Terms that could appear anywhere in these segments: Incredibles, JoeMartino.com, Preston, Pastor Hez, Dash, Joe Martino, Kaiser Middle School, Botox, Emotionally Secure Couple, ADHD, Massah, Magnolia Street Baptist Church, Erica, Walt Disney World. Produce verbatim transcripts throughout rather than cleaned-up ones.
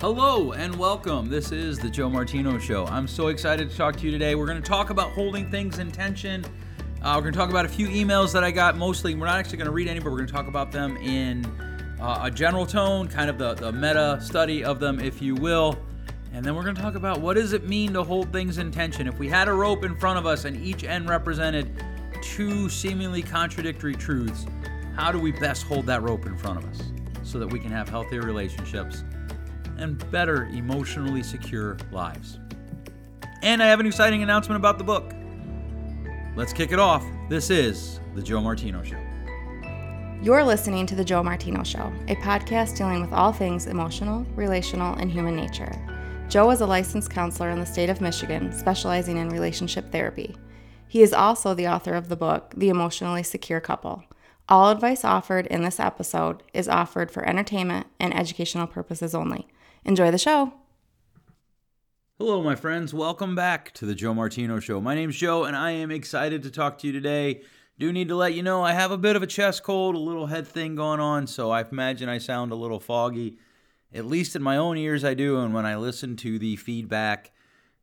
Hello and welcome. This is the Joe Martino Show. I'm so excited to talk to you today. We're going to talk about holding things in tension. Uh, we're going to talk about a few emails that I got mostly. We're not actually going to read any, but we're going to talk about them in uh, a general tone, kind of the, the meta study of them, if you will. And then we're going to talk about what does it mean to hold things in tension. If we had a rope in front of us and each end represented two seemingly contradictory truths, how do we best hold that rope in front of us so that we can have healthier relationships and better emotionally secure lives? And I have an exciting announcement about the book. Let's kick it off. This is The Joe Martino Show. You're listening to The Joe Martino Show, a podcast dealing with all things emotional, relational, and human nature. Joe is a licensed counselor in the state of Michigan, specializing in relationship therapy. He is also the author of the book, The Emotionally Secure Couple. All advice offered in this episode is offered for entertainment and educational purposes only. Enjoy the show. Hello, my friends. Welcome back to the Joe Martino Show. My name's Joe, and I am excited to talk to you today. Do need to let you know I have a bit of a chest cold, a little head thing going on, so I imagine I sound a little foggy. At least in my own ears I do, and when I listen to the feedback,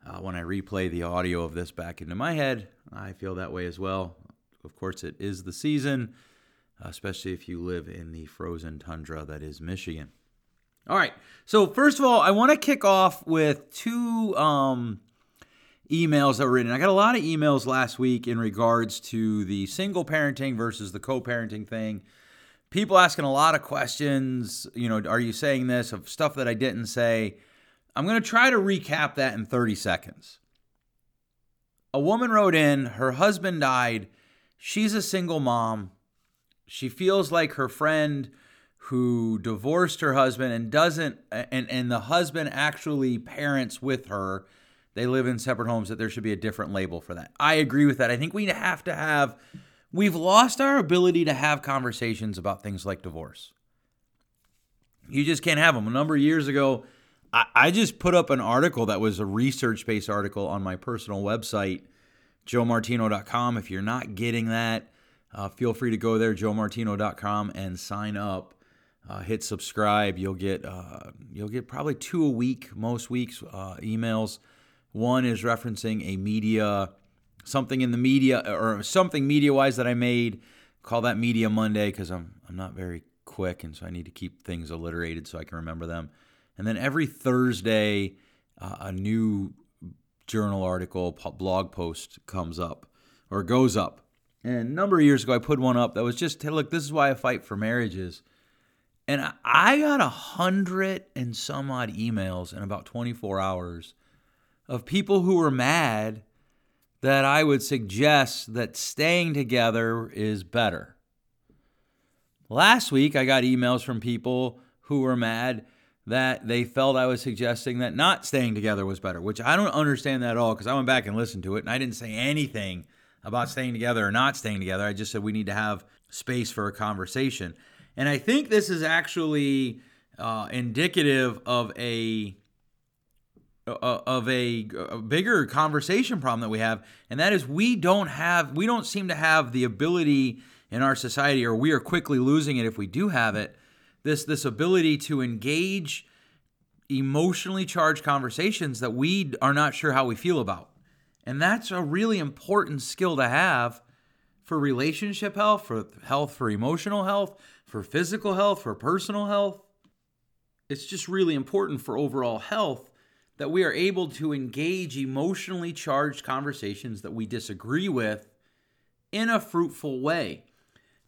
uh, when I replay the audio of this back into my head, I feel that way as well. Of course, it is the season, especially if you live in the frozen tundra that is Michigan. All right, so first of all, I want to kick off with two um, emails that were written. I got a lot of emails last week in regards to the single parenting versus the co-parenting thing. People asking a lot of questions, you know, are you saying this, of stuff that I didn't say. I'm going to try to recap that in thirty seconds. A woman wrote in, her husband died, she's a single mom, she feels like her friend who divorced her husband and doesn't, and, and the husband actually parents with her, they live in separate homes, that there should be a different label for that. I agree with that. I think we have to have... We've lost our ability to have conversations about things like divorce. You just can't have them. A number of years ago, I, I just put up an article that was a research-based article on my personal website, Joe Martino dot com. If you're not getting that, uh, feel free to go there, Joe Martino dot com, and sign up. Uh, hit subscribe. You'll get uh, you'll get probably two a week, most weeks, uh, emails. One is referencing a media. Something in the media or something media-wise that I made, call that Media Monday because I'm I'm not very quick, and so I need to keep things alliterated so I can remember them. And then every Thursday, uh, a new journal article, blog post comes up or goes up. And a number of years ago, I put one up that was just, hey, look, this is why I fight for marriages. And I, I got a hundred and some odd emails in about twenty-four hours of people who were mad that I would suggest that staying together is better. Last week, I got emails from people who were mad that they felt I was suggesting that not staying together was better, which I don't understand that at all because I went back and listened to it, and I didn't say anything about staying together or not staying together. I just said we need to have space for a conversation. And I think this is actually uh, indicative of a... of a, a bigger conversation problem that we have, and that is we don't have, we don't seem to have the ability in our society, or we are quickly losing it if we do have it, this this ability to engage emotionally charged conversations that we are not sure how we feel about. And that's a really important skill to have for relationship health, for health, for emotional health, for physical health, for personal health. It's just really important for overall health that we are able to engage emotionally charged conversations that we disagree with in a fruitful way.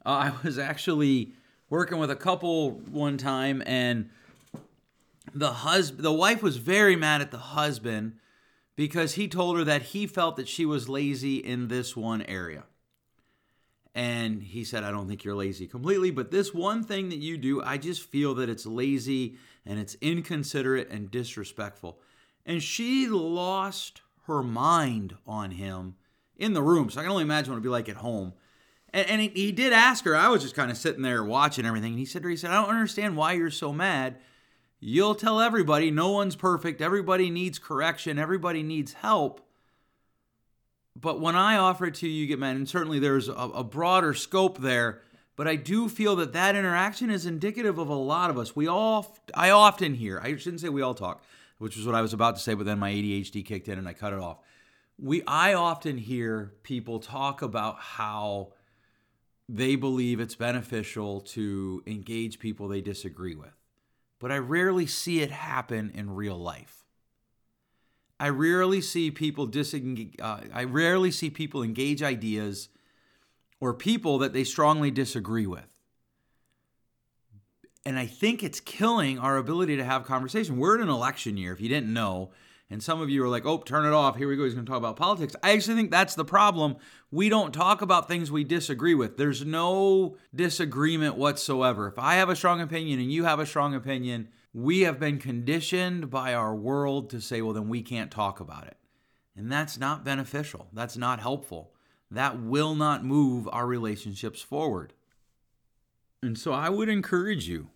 Uh, I was actually working with a couple one time, and the hus- the wife was very mad at the husband because he told her that he felt that she was lazy in this one area. And he said, I don't think you're lazy completely, but this one thing that you do, I just feel that it's lazy and it's inconsiderate and disrespectful. And she lost her mind on him in the room. So I can only imagine what it'd be like at home. And, and he, he did ask her. I was just kind of sitting there watching everything. And he said to her, he said, I don't understand why you're so mad. You'll tell everybody no one's perfect. Everybody needs correction. Everybody needs help. But when I offer it to you, you get mad. And certainly there's a, a broader scope there. But I do feel that that interaction is indicative of a lot of us. We all, I often hear, I shouldn't say we all talk, which is what I was about to say, but then my A D H D kicked in and I cut it off. We, I often hear people talk about how they believe it's beneficial to engage people they disagree with. But I rarely see it happen in real life. I rarely see people disengage, uh, I rarely see people engage ideas or people that they strongly disagree with. And I think it's killing our ability to have conversation. We're in an election year, if you didn't know, and some of you are like, oh, turn it off, here we go, he's going to talk about politics. I actually think that's the problem. We don't talk about things we disagree with. There's no disagreement whatsoever. If I have a strong opinion and you have a strong opinion, we have been conditioned by our world to say, well, then we can't talk about it. And that's not beneficial. That's not helpful. That will not move our relationships forward. And so I would encourage you,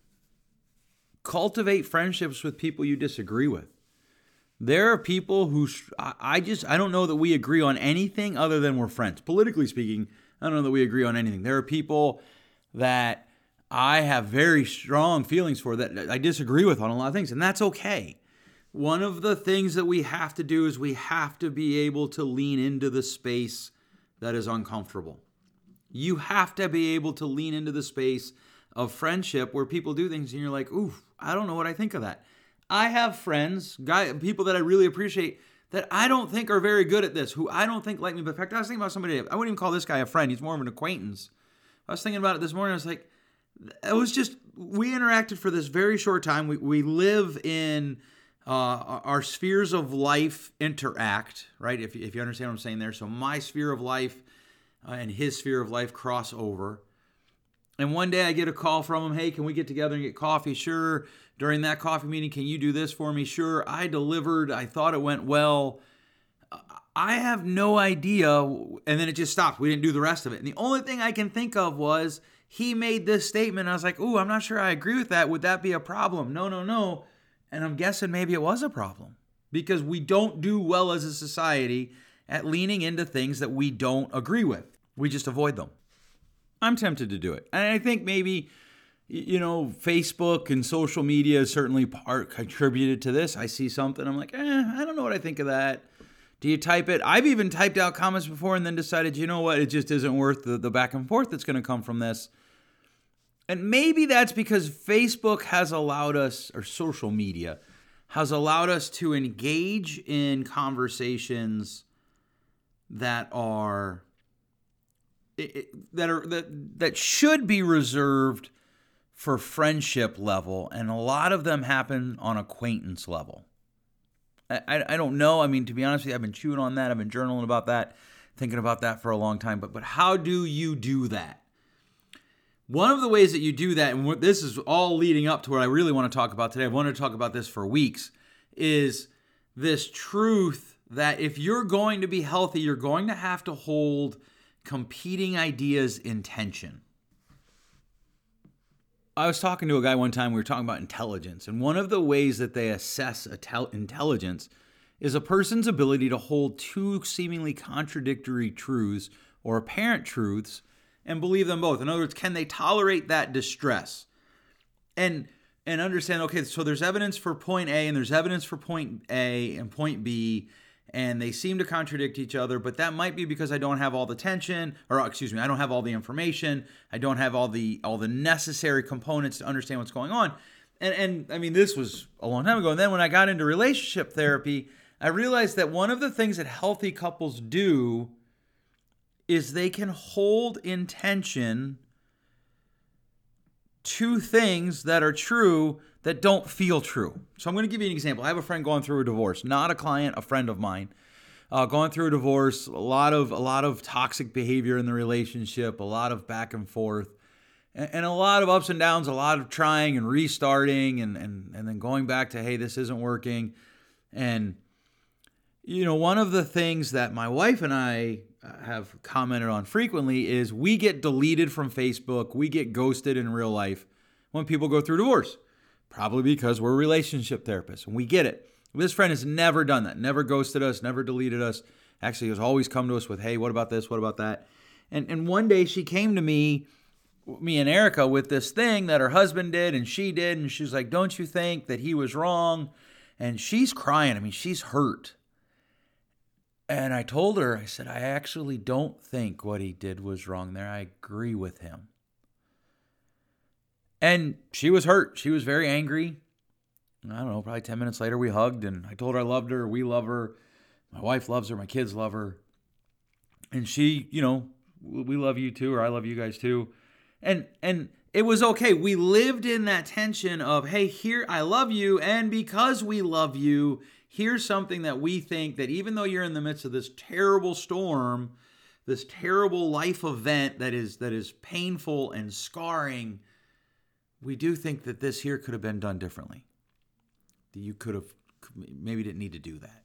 cultivate friendships with people you disagree with. There are people who, I just, I don't know that we agree on anything other than we're friends. Politically speaking, I don't know that we agree on anything. There are people that I have very strong feelings for that I disagree with on a lot of things, and that's okay. One of the things that we have to do is we have to be able to lean into the space that is uncomfortable. You have to be able to lean into the space of friendship where people do things and you're like, ooh, I don't know what I think of that. I have friends, guy, people that I really appreciate that I don't think are very good at this, who I don't think like me. But in fact, I was thinking about somebody, I wouldn't even call this guy a friend. He's more of an acquaintance. I was thinking about it this morning. I was like, it was just, we interacted for this very short time. We, we live in uh, our spheres of life interact, right? If, if you understand what I'm saying there. So my sphere of life uh, and his sphere of life cross over. And one day I get a call from him, hey, can we get together and get coffee? Sure. During that coffee meeting, can you do this for me? Sure. I delivered. I thought it went well. I have no idea. And then it just stopped. We didn't do the rest of it. And the only thing I can think of was he made this statement. I was like, ooh, I'm not sure I agree with that. Would that be a problem? No, no, no. And I'm guessing maybe it was a problem because we don't do well as a society at leaning into things that we don't agree with. We just avoid them. I'm tempted to do it. And I think maybe, you know, Facebook and social media certainly part contributed to this. I see something, I'm like, eh, I don't know what I think of that. Do you type it? I've even typed out comments before and then decided, you know what, it just isn't worth the, the back and forth that's going to come from this. And maybe that's because Facebook has allowed us, or social media, has allowed us to engage in conversations that are... It, it, that are that that should be reserved for friendship level, and a lot of them happen on acquaintance level. I, I I don't know. I mean, to be honest with you, I've been chewing on that. I've been journaling about that, thinking about that for a long time. But but how do you do that? One of the ways that you do that, and what, this is all leading up to what I really want to talk about today. I wanted to talk about this for weeks. Is this truth that if you're going to be healthy, you're going to have to hold competing ideas in tension. I was talking to a guy one time, we were talking about intelligence, and one of the ways that they assess intelligence is a person's ability to hold two seemingly contradictory truths or apparent truths and believe them both. In other words, can they tolerate that distress? And and understand, okay, so there's evidence for point A and there's evidence for point A and point B, and they seem to contradict each other, but that might be because I don't have all the tension, or excuse me, I don't have all the information. I don't have all the all the necessary components to understand what's going on. And and I mean, this was a long time ago. And then when I got into relationship therapy, I realized that one of the things that healthy couples do is they can hold in tension two things that are true that don't feel true. So I'm going to give you an example. I have a friend going through a divorce, not a client, a friend of mine, uh, going through a divorce, a lot of a lot of toxic behavior in the relationship, a lot of back and forth, and, and a lot of ups and downs, a lot of trying and restarting and, and, and then going back to, hey, this isn't working. And, you know, one of the things that my wife and I have commented on frequently is we get deleted from Facebook, we get ghosted in real life when people go through divorce. Probably because we're relationship therapists and we get it. This friend has never done that, never ghosted us, never deleted us. Actually, has always come to us with, hey, what about this? What about that? And and one day she came to me me and Erica with this thing that her husband did and she did. And she's like, don't you think that he was wrong? And she's crying. I mean, she's hurt. And I told her, I said, I actually don't think what he did was wrong there. I agree with him. And she was hurt. She was very angry. I don't know, probably ten minutes later, we hugged and I told her I loved her. We love her. My wife loves her. My kids love her. And she, you know, we love you too, or I love you guys too. And and it was okay. We lived in that tension of, hey, here, I love you. And because we love you, here's something that we think that even though you're in the midst of this terrible storm, this terrible life event that is that is painful and scarring, we do think that this here could have been done differently. That you could have maybe didn't need to do that.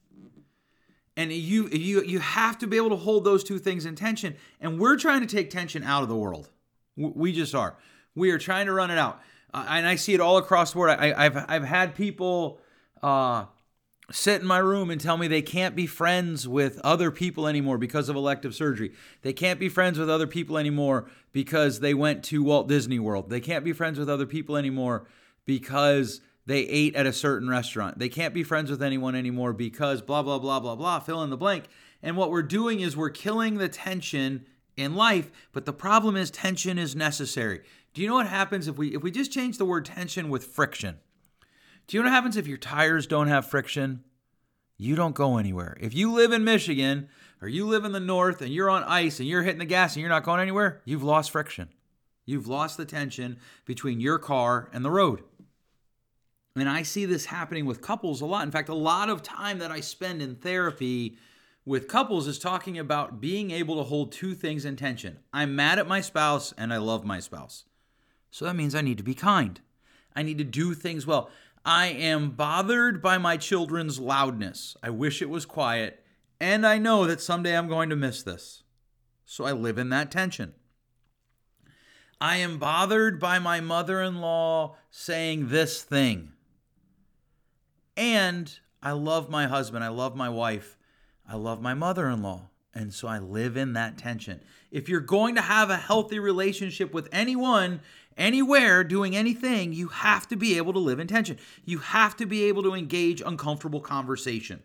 And you you you have to be able to hold those two things in tension. And we're trying to take tension out of the world. We just are. We are trying to run it out. Uh, and I see it all across the board. I, I've I've had people uh, sit in my room and tell me they can't be friends with other people anymore because of elective surgery. They can't be friends with other people anymore because they went to Walt Disney World. They can't be friends with other people anymore because they ate at a certain restaurant. They can't be friends with anyone anymore because blah, blah, blah, blah, blah, fill in the blank. And what we're doing is we're killing the tension in life, but the problem is tension is necessary. Do you know what happens if we if we just change the word tension with friction? Do you know what happens if your tires don't have friction? You don't go anywhere. If you live in Michigan or you live in the north and you're on ice and you're hitting the gas and you're not going anywhere, you've lost friction. You've lost the tension between your car and the road. And I see this happening with couples a lot. In fact, a lot of time that I spend in therapy with couples is talking about being able to hold two things in tension. I'm mad at my spouse and I love my spouse. So that means I need to be kind. I need to do things well. I am bothered by my children's loudness. I wish it was quiet. And I know that someday I'm going to miss this. So I live in that tension. I am bothered by my mother-in-law saying this thing. And I love my husband. I love my wife. I love my mother-in-law, and so I live in that tension. If you're going to have a healthy relationship with anyone, anywhere, doing anything, you have to be able to live in tension. You have to be able to engage uncomfortable conversation.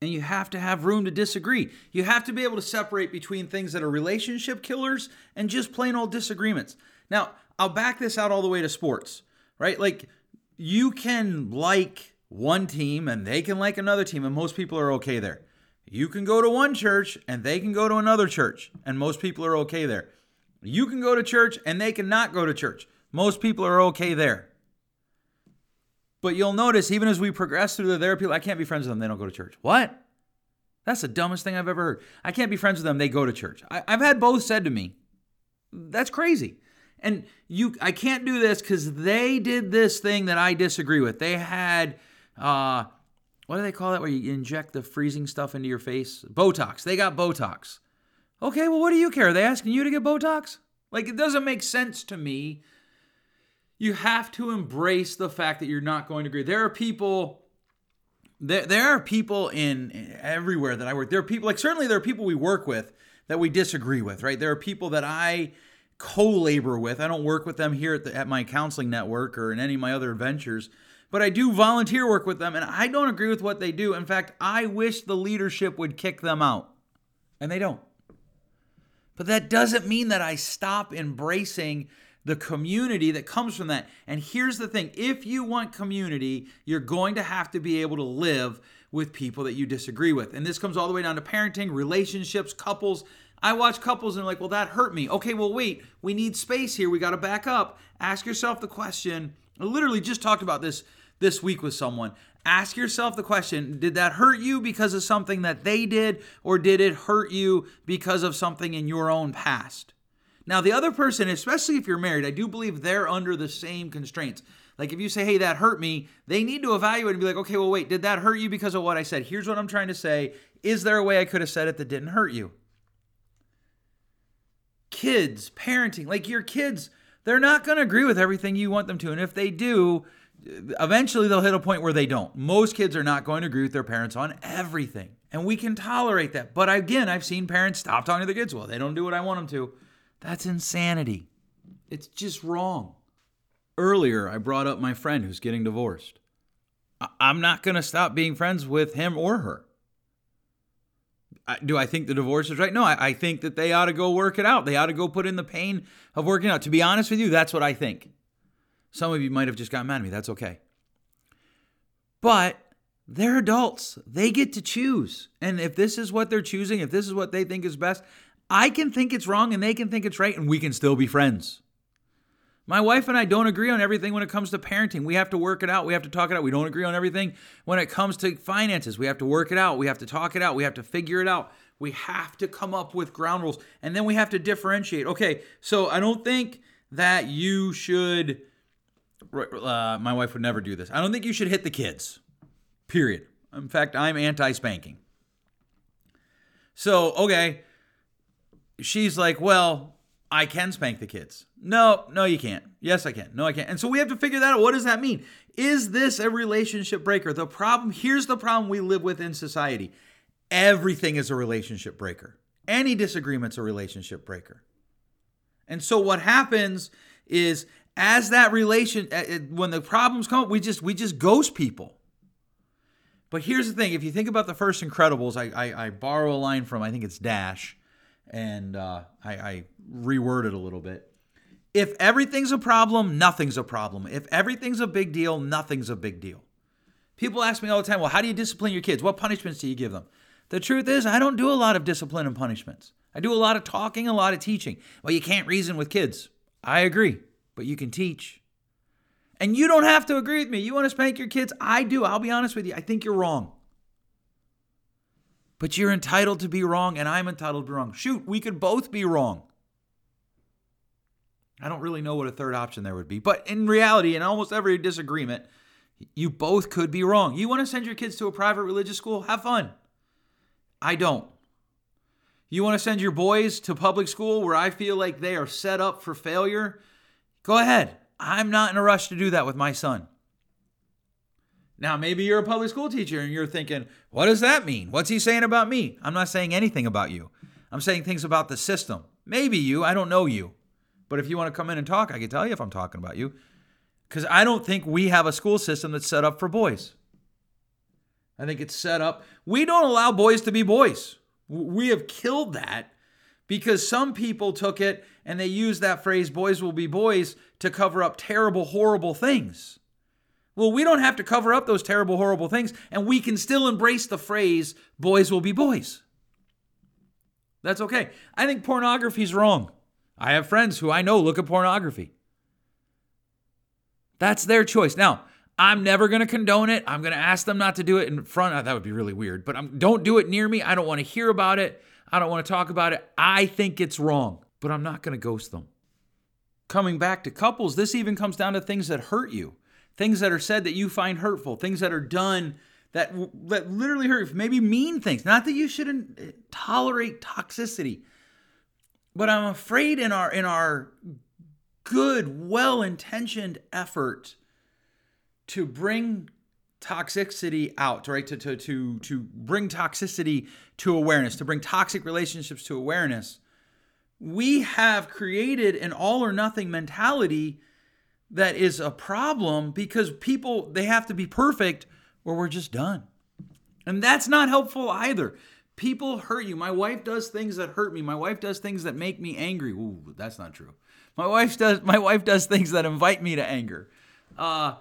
And you have to have room to disagree. You have to be able to separate between things that are relationship killers and just plain old disagreements. Now, I'll back this out all the way to sports, right? Like, you can like one team and they can like another team, and most people are okay there. You can go to one church and they can go to another church, and most people are okay there. You can go to church and they cannot go to church. Most people are okay there. But you'll notice, even as we progress through the therapy, I can't be friends with them. They don't go to church. What? That's the dumbest thing I've ever heard. I can't be friends with them. They go to church. I, I've had both said to me. That's crazy. And you, I can't do this because they did this thing that I disagree with. They had Uh, what do they call that where you inject the freezing stuff into your face? Botox. They got Botox. Okay, well, what do you care? Are they asking you to get Botox? Like, it doesn't make sense to me. You have to embrace the fact that you're not going to agree. There are people, there, there are people in everywhere that I work. There are people, like certainly there are people we work with that we disagree with, right? There are people that I co-labor with. I don't work with them here at, the, at my counseling network or in any of my other adventures, but I do volunteer work with them, and I don't agree with what they do. In fact, I wish the leadership would kick them out, and they don't. But that doesn't mean that I stop embracing the community that comes from that. And here's the thing. If you want community, you're going to have to be able to live with people that you disagree with. And this comes all the way down to parenting, relationships, couples. I watch couples and I'm like, well, that hurt me. Okay, well, wait, we need space here. We got to back up. Ask yourself the question. I literally just talked about this This week with someone. Ask yourself the question, did that hurt you because of something that they did, or did it hurt you because of something in your own past? Now, the other person, especially if you're married, I do believe they're under the same constraints. Like if you say, hey, that hurt me, they need to evaluate and be like, okay, well, wait, did that hurt you because of what I said? Here's what I'm trying to say. Is there a way I could have said it that didn't hurt you? Kids, parenting, like your kids, they're not going to agree with everything you want them to. And if they do, eventually they'll hit a point where they don't. Most kids are not going to agree with their parents on everything. And we can tolerate that. But again, I've seen parents stop talking to their kids. Well, they don't do what I want them to. That's insanity. It's just wrong. Earlier, I brought up my friend who's getting divorced. I- I'm not going to stop being friends with him or her. I, do I think the divorce is right? No, I, I think that they ought to go work it out. They ought to go put in the pain of working out. To be honest with you, that's what I think. Some of you might have just gotten mad at me. That's okay. But they're adults. They get to choose. And if this is what they're choosing, if this is what they think is best, I can think it's wrong and they can think it's right and we can still be friends. My wife and I don't agree on everything when it comes to parenting. We have to work it out. We have to talk it out. We don't agree on everything when it comes to finances. We have to work it out. We have to talk it out. We have to figure it out. We have to come up with ground rules. And then we have to differentiate. Okay, so I don't think that you should... Uh, my wife would never do this. I don't think you should hit the kids. Period. In fact, I'm anti-spanking. So, okay, she's like, well... I can spank the kids. No, no, you can't. Yes, I can. No, I can't. And so we have to figure that out. What does that mean? Is this a relationship breaker? The problem, here's the problem we live with in society. Everything is a relationship breaker. Any disagreement's a relationship breaker. And so what happens is as that relation, when the problems come up, we just, we just ghost people. But here's the thing. If you think about the first Incredibles, I, I, I borrow a line from, I think it's Dash. And uh, I, I reword it a little bit. If everything's a problem, nothing's a problem. If everything's a big deal, nothing's a big deal. People ask me all the time, well, how do you discipline your kids? What punishments do you give them? The truth is, I don't do a lot of discipline and punishments. I do a lot of talking, a lot of teaching. Well, you can't reason with kids. I agree, but you can teach. And you don't have to agree with me. You want to spank your kids? I do. I'll be honest with you. I think you're wrong. But you're entitled to be wrong, and I'm entitled to be wrong. Shoot, we could both be wrong. I don't really know what a third option there would be. But in reality, in almost every disagreement, you both could be wrong. You want to send your kids to a private religious school? Have fun. I don't. You want to send your boys to public school where I feel like they are set up for failure? Go ahead. I'm not in a rush to do that with my son. Now, maybe you're a public school teacher and you're thinking, what does that mean? What's he saying about me? I'm not saying anything about you. I'm saying things about the system. Maybe you, I don't know you. But if you want to come in and talk, I can tell you if I'm talking about you. Because I don't think we have a school system that's set up for boys. I think it's set up. We don't allow boys to be boys. We have killed that because some people took it and they used that phrase, boys will be boys, to cover up terrible, horrible things. Well, we don't have to cover up those terrible, horrible things, and we can still embrace the phrase, boys will be boys. That's okay. I think pornography is wrong. I have friends who I know look at pornography. That's their choice. Now, I'm never going to condone it. I'm going to ask them not to do it in front. Oh, that would be really weird, but I'm, don't do it near me. I don't want to hear about it. I don't want to talk about it. I think it's wrong, but I'm not going to ghost them. Coming back to couples, this even comes down to things that hurt you. Things that are said that you find hurtful, things that are done that that literally hurt, maybe mean things. Not that you shouldn't tolerate toxicity, but I'm afraid in our in our good, well-intentioned effort to bring toxicity out, right? To to to to bring toxicity to awareness, to bring toxic relationships to awareness, we have created an all-or-nothing mentality. That is a problem because people, they have to be perfect or we're just done. And that's not helpful either. People hurt you. My wife does things that hurt me. My wife does things that make me angry. Ooh, that's not true. My wife does, my wife does things that invite me to anger. Uh,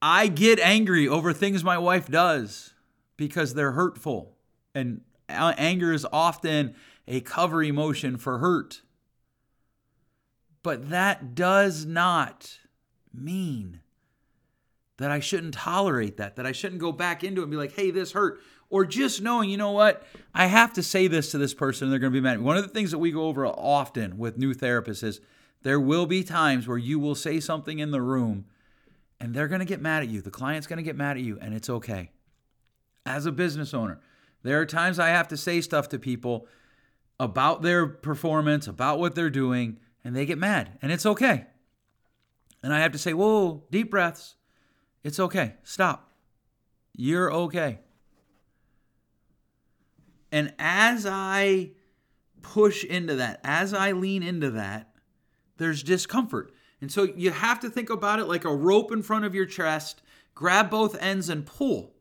I get angry over things my wife does because they're hurtful. And anger is often a cover emotion for hurt. But that does not mean that I shouldn't tolerate that, that I shouldn't go back into it and be like, hey, this hurt. Or just knowing, you know what, I have to say this to this person and they're going to be mad at me. One of the things that we go over often with new therapists is there will be times where you will say something in the room and they're going to get mad at you. The client's going to get mad at you, and it's okay. As a business owner, there are times I have to say stuff to people about their performance, about what they're doing, and they get mad, and it's okay. And I have to say, whoa, deep breaths. It's okay. Stop. You're okay. And as I push into that, as I lean into that, there's discomfort. And so you have to think about it like a rope in front of your chest, grab both ends and pull.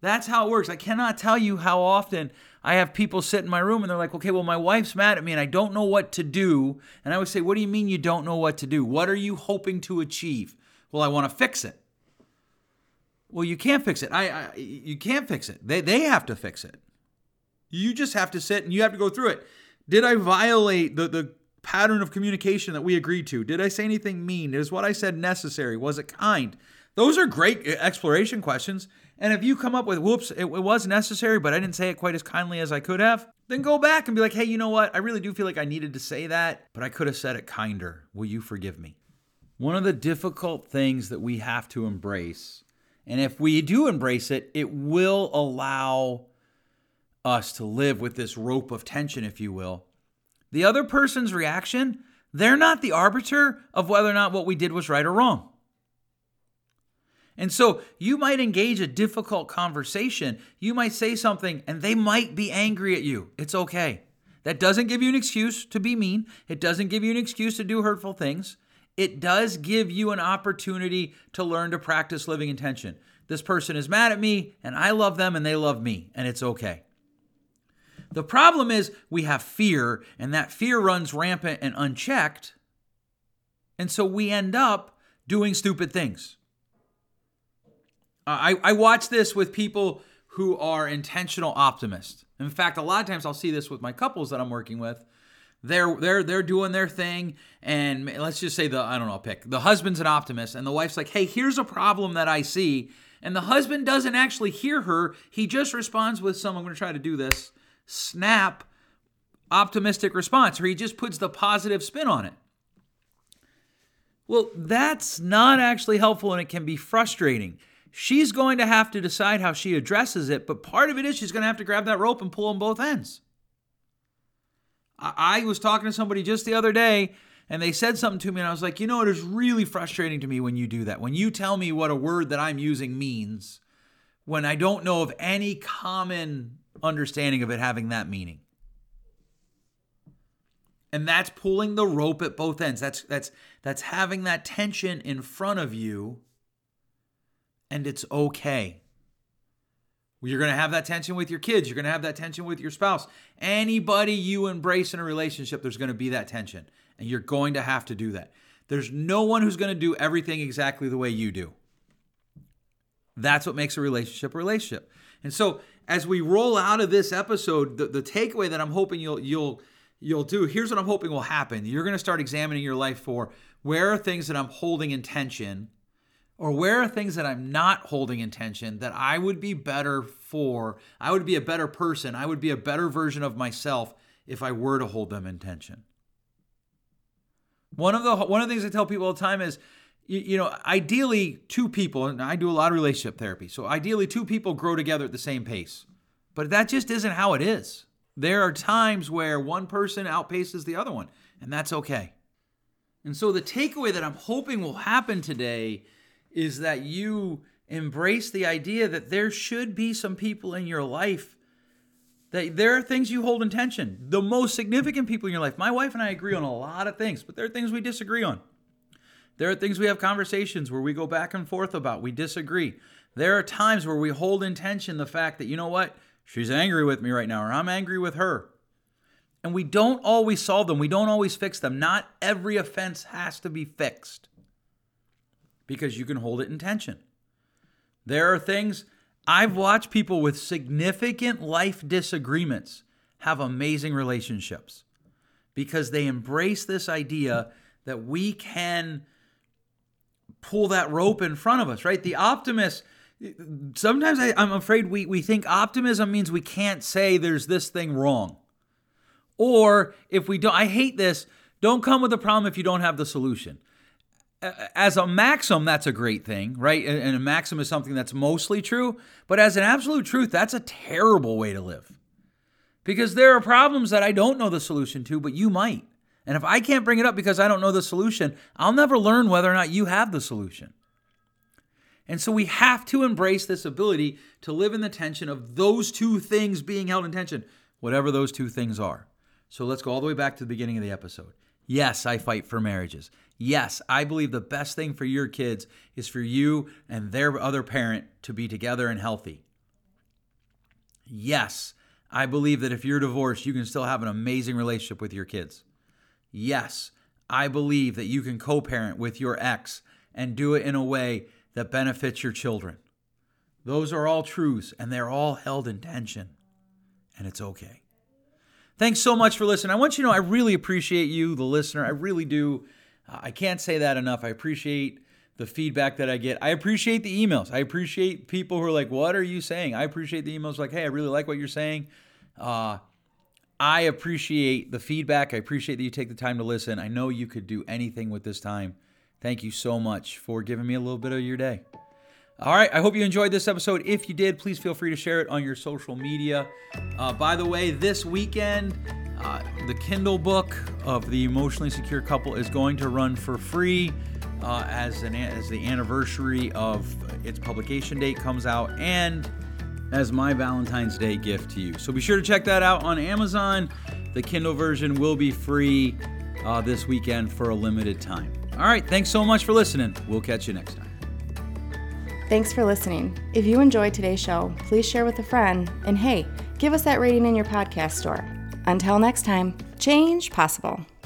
That's how it works. I cannot tell you how often I have people sit in my room and they're like, okay, well, my wife's mad at me and I don't know what to do. And I would say, what do you mean you don't know what to do? What are you hoping to achieve? Well, I want to fix it. Well, you can't fix it. I, I you can't fix it. They they have to fix it. You just have to sit and you have to go through it. Did I violate the, the pattern of communication that we agreed to? Did I say anything mean? Is what I said necessary? Was it kind? Those are great exploration questions. And if you come up with, whoops, it, it was necessary, but I didn't say it quite as kindly as I could have, then go back and be like, hey, you know what? I really do feel like I needed to say that, but I could have said it kinder. Will you forgive me? One of the difficult things that we have to embrace, and if we do embrace it, it will allow us to live with this rope of tension, if you will. The other person's reaction, they're not the arbiter of whether or not what we did was right or wrong. And so you might engage a difficult conversation. You might say something and they might be angry at you. It's okay. That doesn't give you an excuse to be mean. It doesn't give you an excuse to do hurtful things. It does give you an opportunity to learn to practice living intention. This person is mad at me and I love them and they love me, and it's okay. The problem is we have fear, and that fear runs rampant and unchecked. And so we end up doing stupid things. Uh, I, I watch this with people who are intentional optimists. In fact, a lot of times I'll see this with my couples that I'm working with. They're they're they're doing their thing, and let's just say the I don't know, I'll pick the husband's an optimist, and the wife's like, "Hey, here's a problem that I see," and the husband doesn't actually hear her. He just responds with some, "I'm going to try to do this," snap, optimistic response, or he just puts the positive spin on it. Well, that's not actually helpful, and it can be frustrating. She's going to have to decide how she addresses it, but part of it is she's going to have to grab that rope and pull on both ends. I, I was talking to somebody just the other day, and they said something to me, and I was like, you know, it is really frustrating to me when you do that. When you tell me what a word that I'm using means, when I don't know of any common understanding of it having that meaning. And that's pulling the rope at both ends. That's that's that's having that tension in front of you. And it's okay. You're going to have that tension with your kids. You're going to have that tension with your spouse. Anybody you embrace in a relationship, there's going to be that tension. And you're going to have to do that. There's no one who's going to do everything exactly the way you do. That's what makes a relationship a relationship. And so as we roll out of this episode, the, the takeaway that I'm hoping you'll you'll you'll do, here's what I'm hoping will happen. You're going to start examining your life for where are things that I'm holding in tension, or where are things that I'm not holding in tension that I would be better for, I would be a better person, I would be a better version of myself if I were to hold them in tension. One of the one of the things I tell people all the time is, You, you know, ideally two people, and I do a lot of relationship therapy, so ideally two people grow together at the same pace. But that just isn't how it is. There are times where one person outpaces the other one, and that's okay. And so the takeaway that I'm hoping will happen today is that you embrace the idea that there should be some people in your life that there are things you hold in tension. The most significant people in your life. My wife and I agree on a lot of things, but there are things we disagree on. There are things we have conversations where we go back and forth about. We disagree. There are times where we hold in tension the fact that, you know what? She's angry with me right now, or I'm angry with her. And we don't always solve them. We don't always fix them. Not every offense has to be fixed because you can hold it in tension. There are things I've watched people with significant life disagreements have amazing relationships because they embrace this idea that we can pull that rope in front of us, right? The optimist, sometimes I, I'm afraid we, we think optimism means we can't say there's this thing wrong. Or if we don't, I hate this, don't come with a problem if you don't have the solution. As a maxim, that's a great thing, right? And a maxim is something that's mostly true, but as an absolute truth, that's a terrible way to live. Because there are problems that I don't know the solution to, but you might. And if I can't bring it up because I don't know the solution, I'll never learn whether or not you have the solution. And so we have to embrace this ability to live in the tension of those two things being held in tension. whatever those two things are. So let's go all the way back to the beginning of the episode. Yes, I fight for marriages. Yes, I believe the best thing for your kids is for you and their other parent to be together and healthy. Yes, I believe that if you're divorced, you can still have an amazing relationship with your kids. Yes, I believe that you can co-parent with your ex and do it in a way that benefits your children. Those are all truths, and they're all held in tension, and it's okay. Thanks so much for listening. I want you to know I really appreciate you, the listener. I really do. I can't say that enough. I appreciate the feedback that I get. I appreciate the emails. I appreciate people who are like, what are you saying? I appreciate the emails like, hey, I really like what you're saying. Uh, I appreciate the feedback. I appreciate that you take the time to listen. I know you could do anything with this time. Thank you so much for giving me a little bit of your day. All right, I hope you enjoyed this episode. If you did, please feel free to share it on your social media. Uh, by the way, this weekend, uh, the Kindle book of The Emotionally Secure Couple is going to run for free uh, as an as the anniversary of its publication date comes out and as my Valentine's Day gift to you. So be sure to check that out on Amazon. The Kindle version will be free uh, this weekend for a limited time. All right, thanks so much for listening. We'll catch you next time. Thanks for listening. If you enjoyed today's show, please share with a friend. And hey, give us that rating in your podcast store. Until next time, change possible.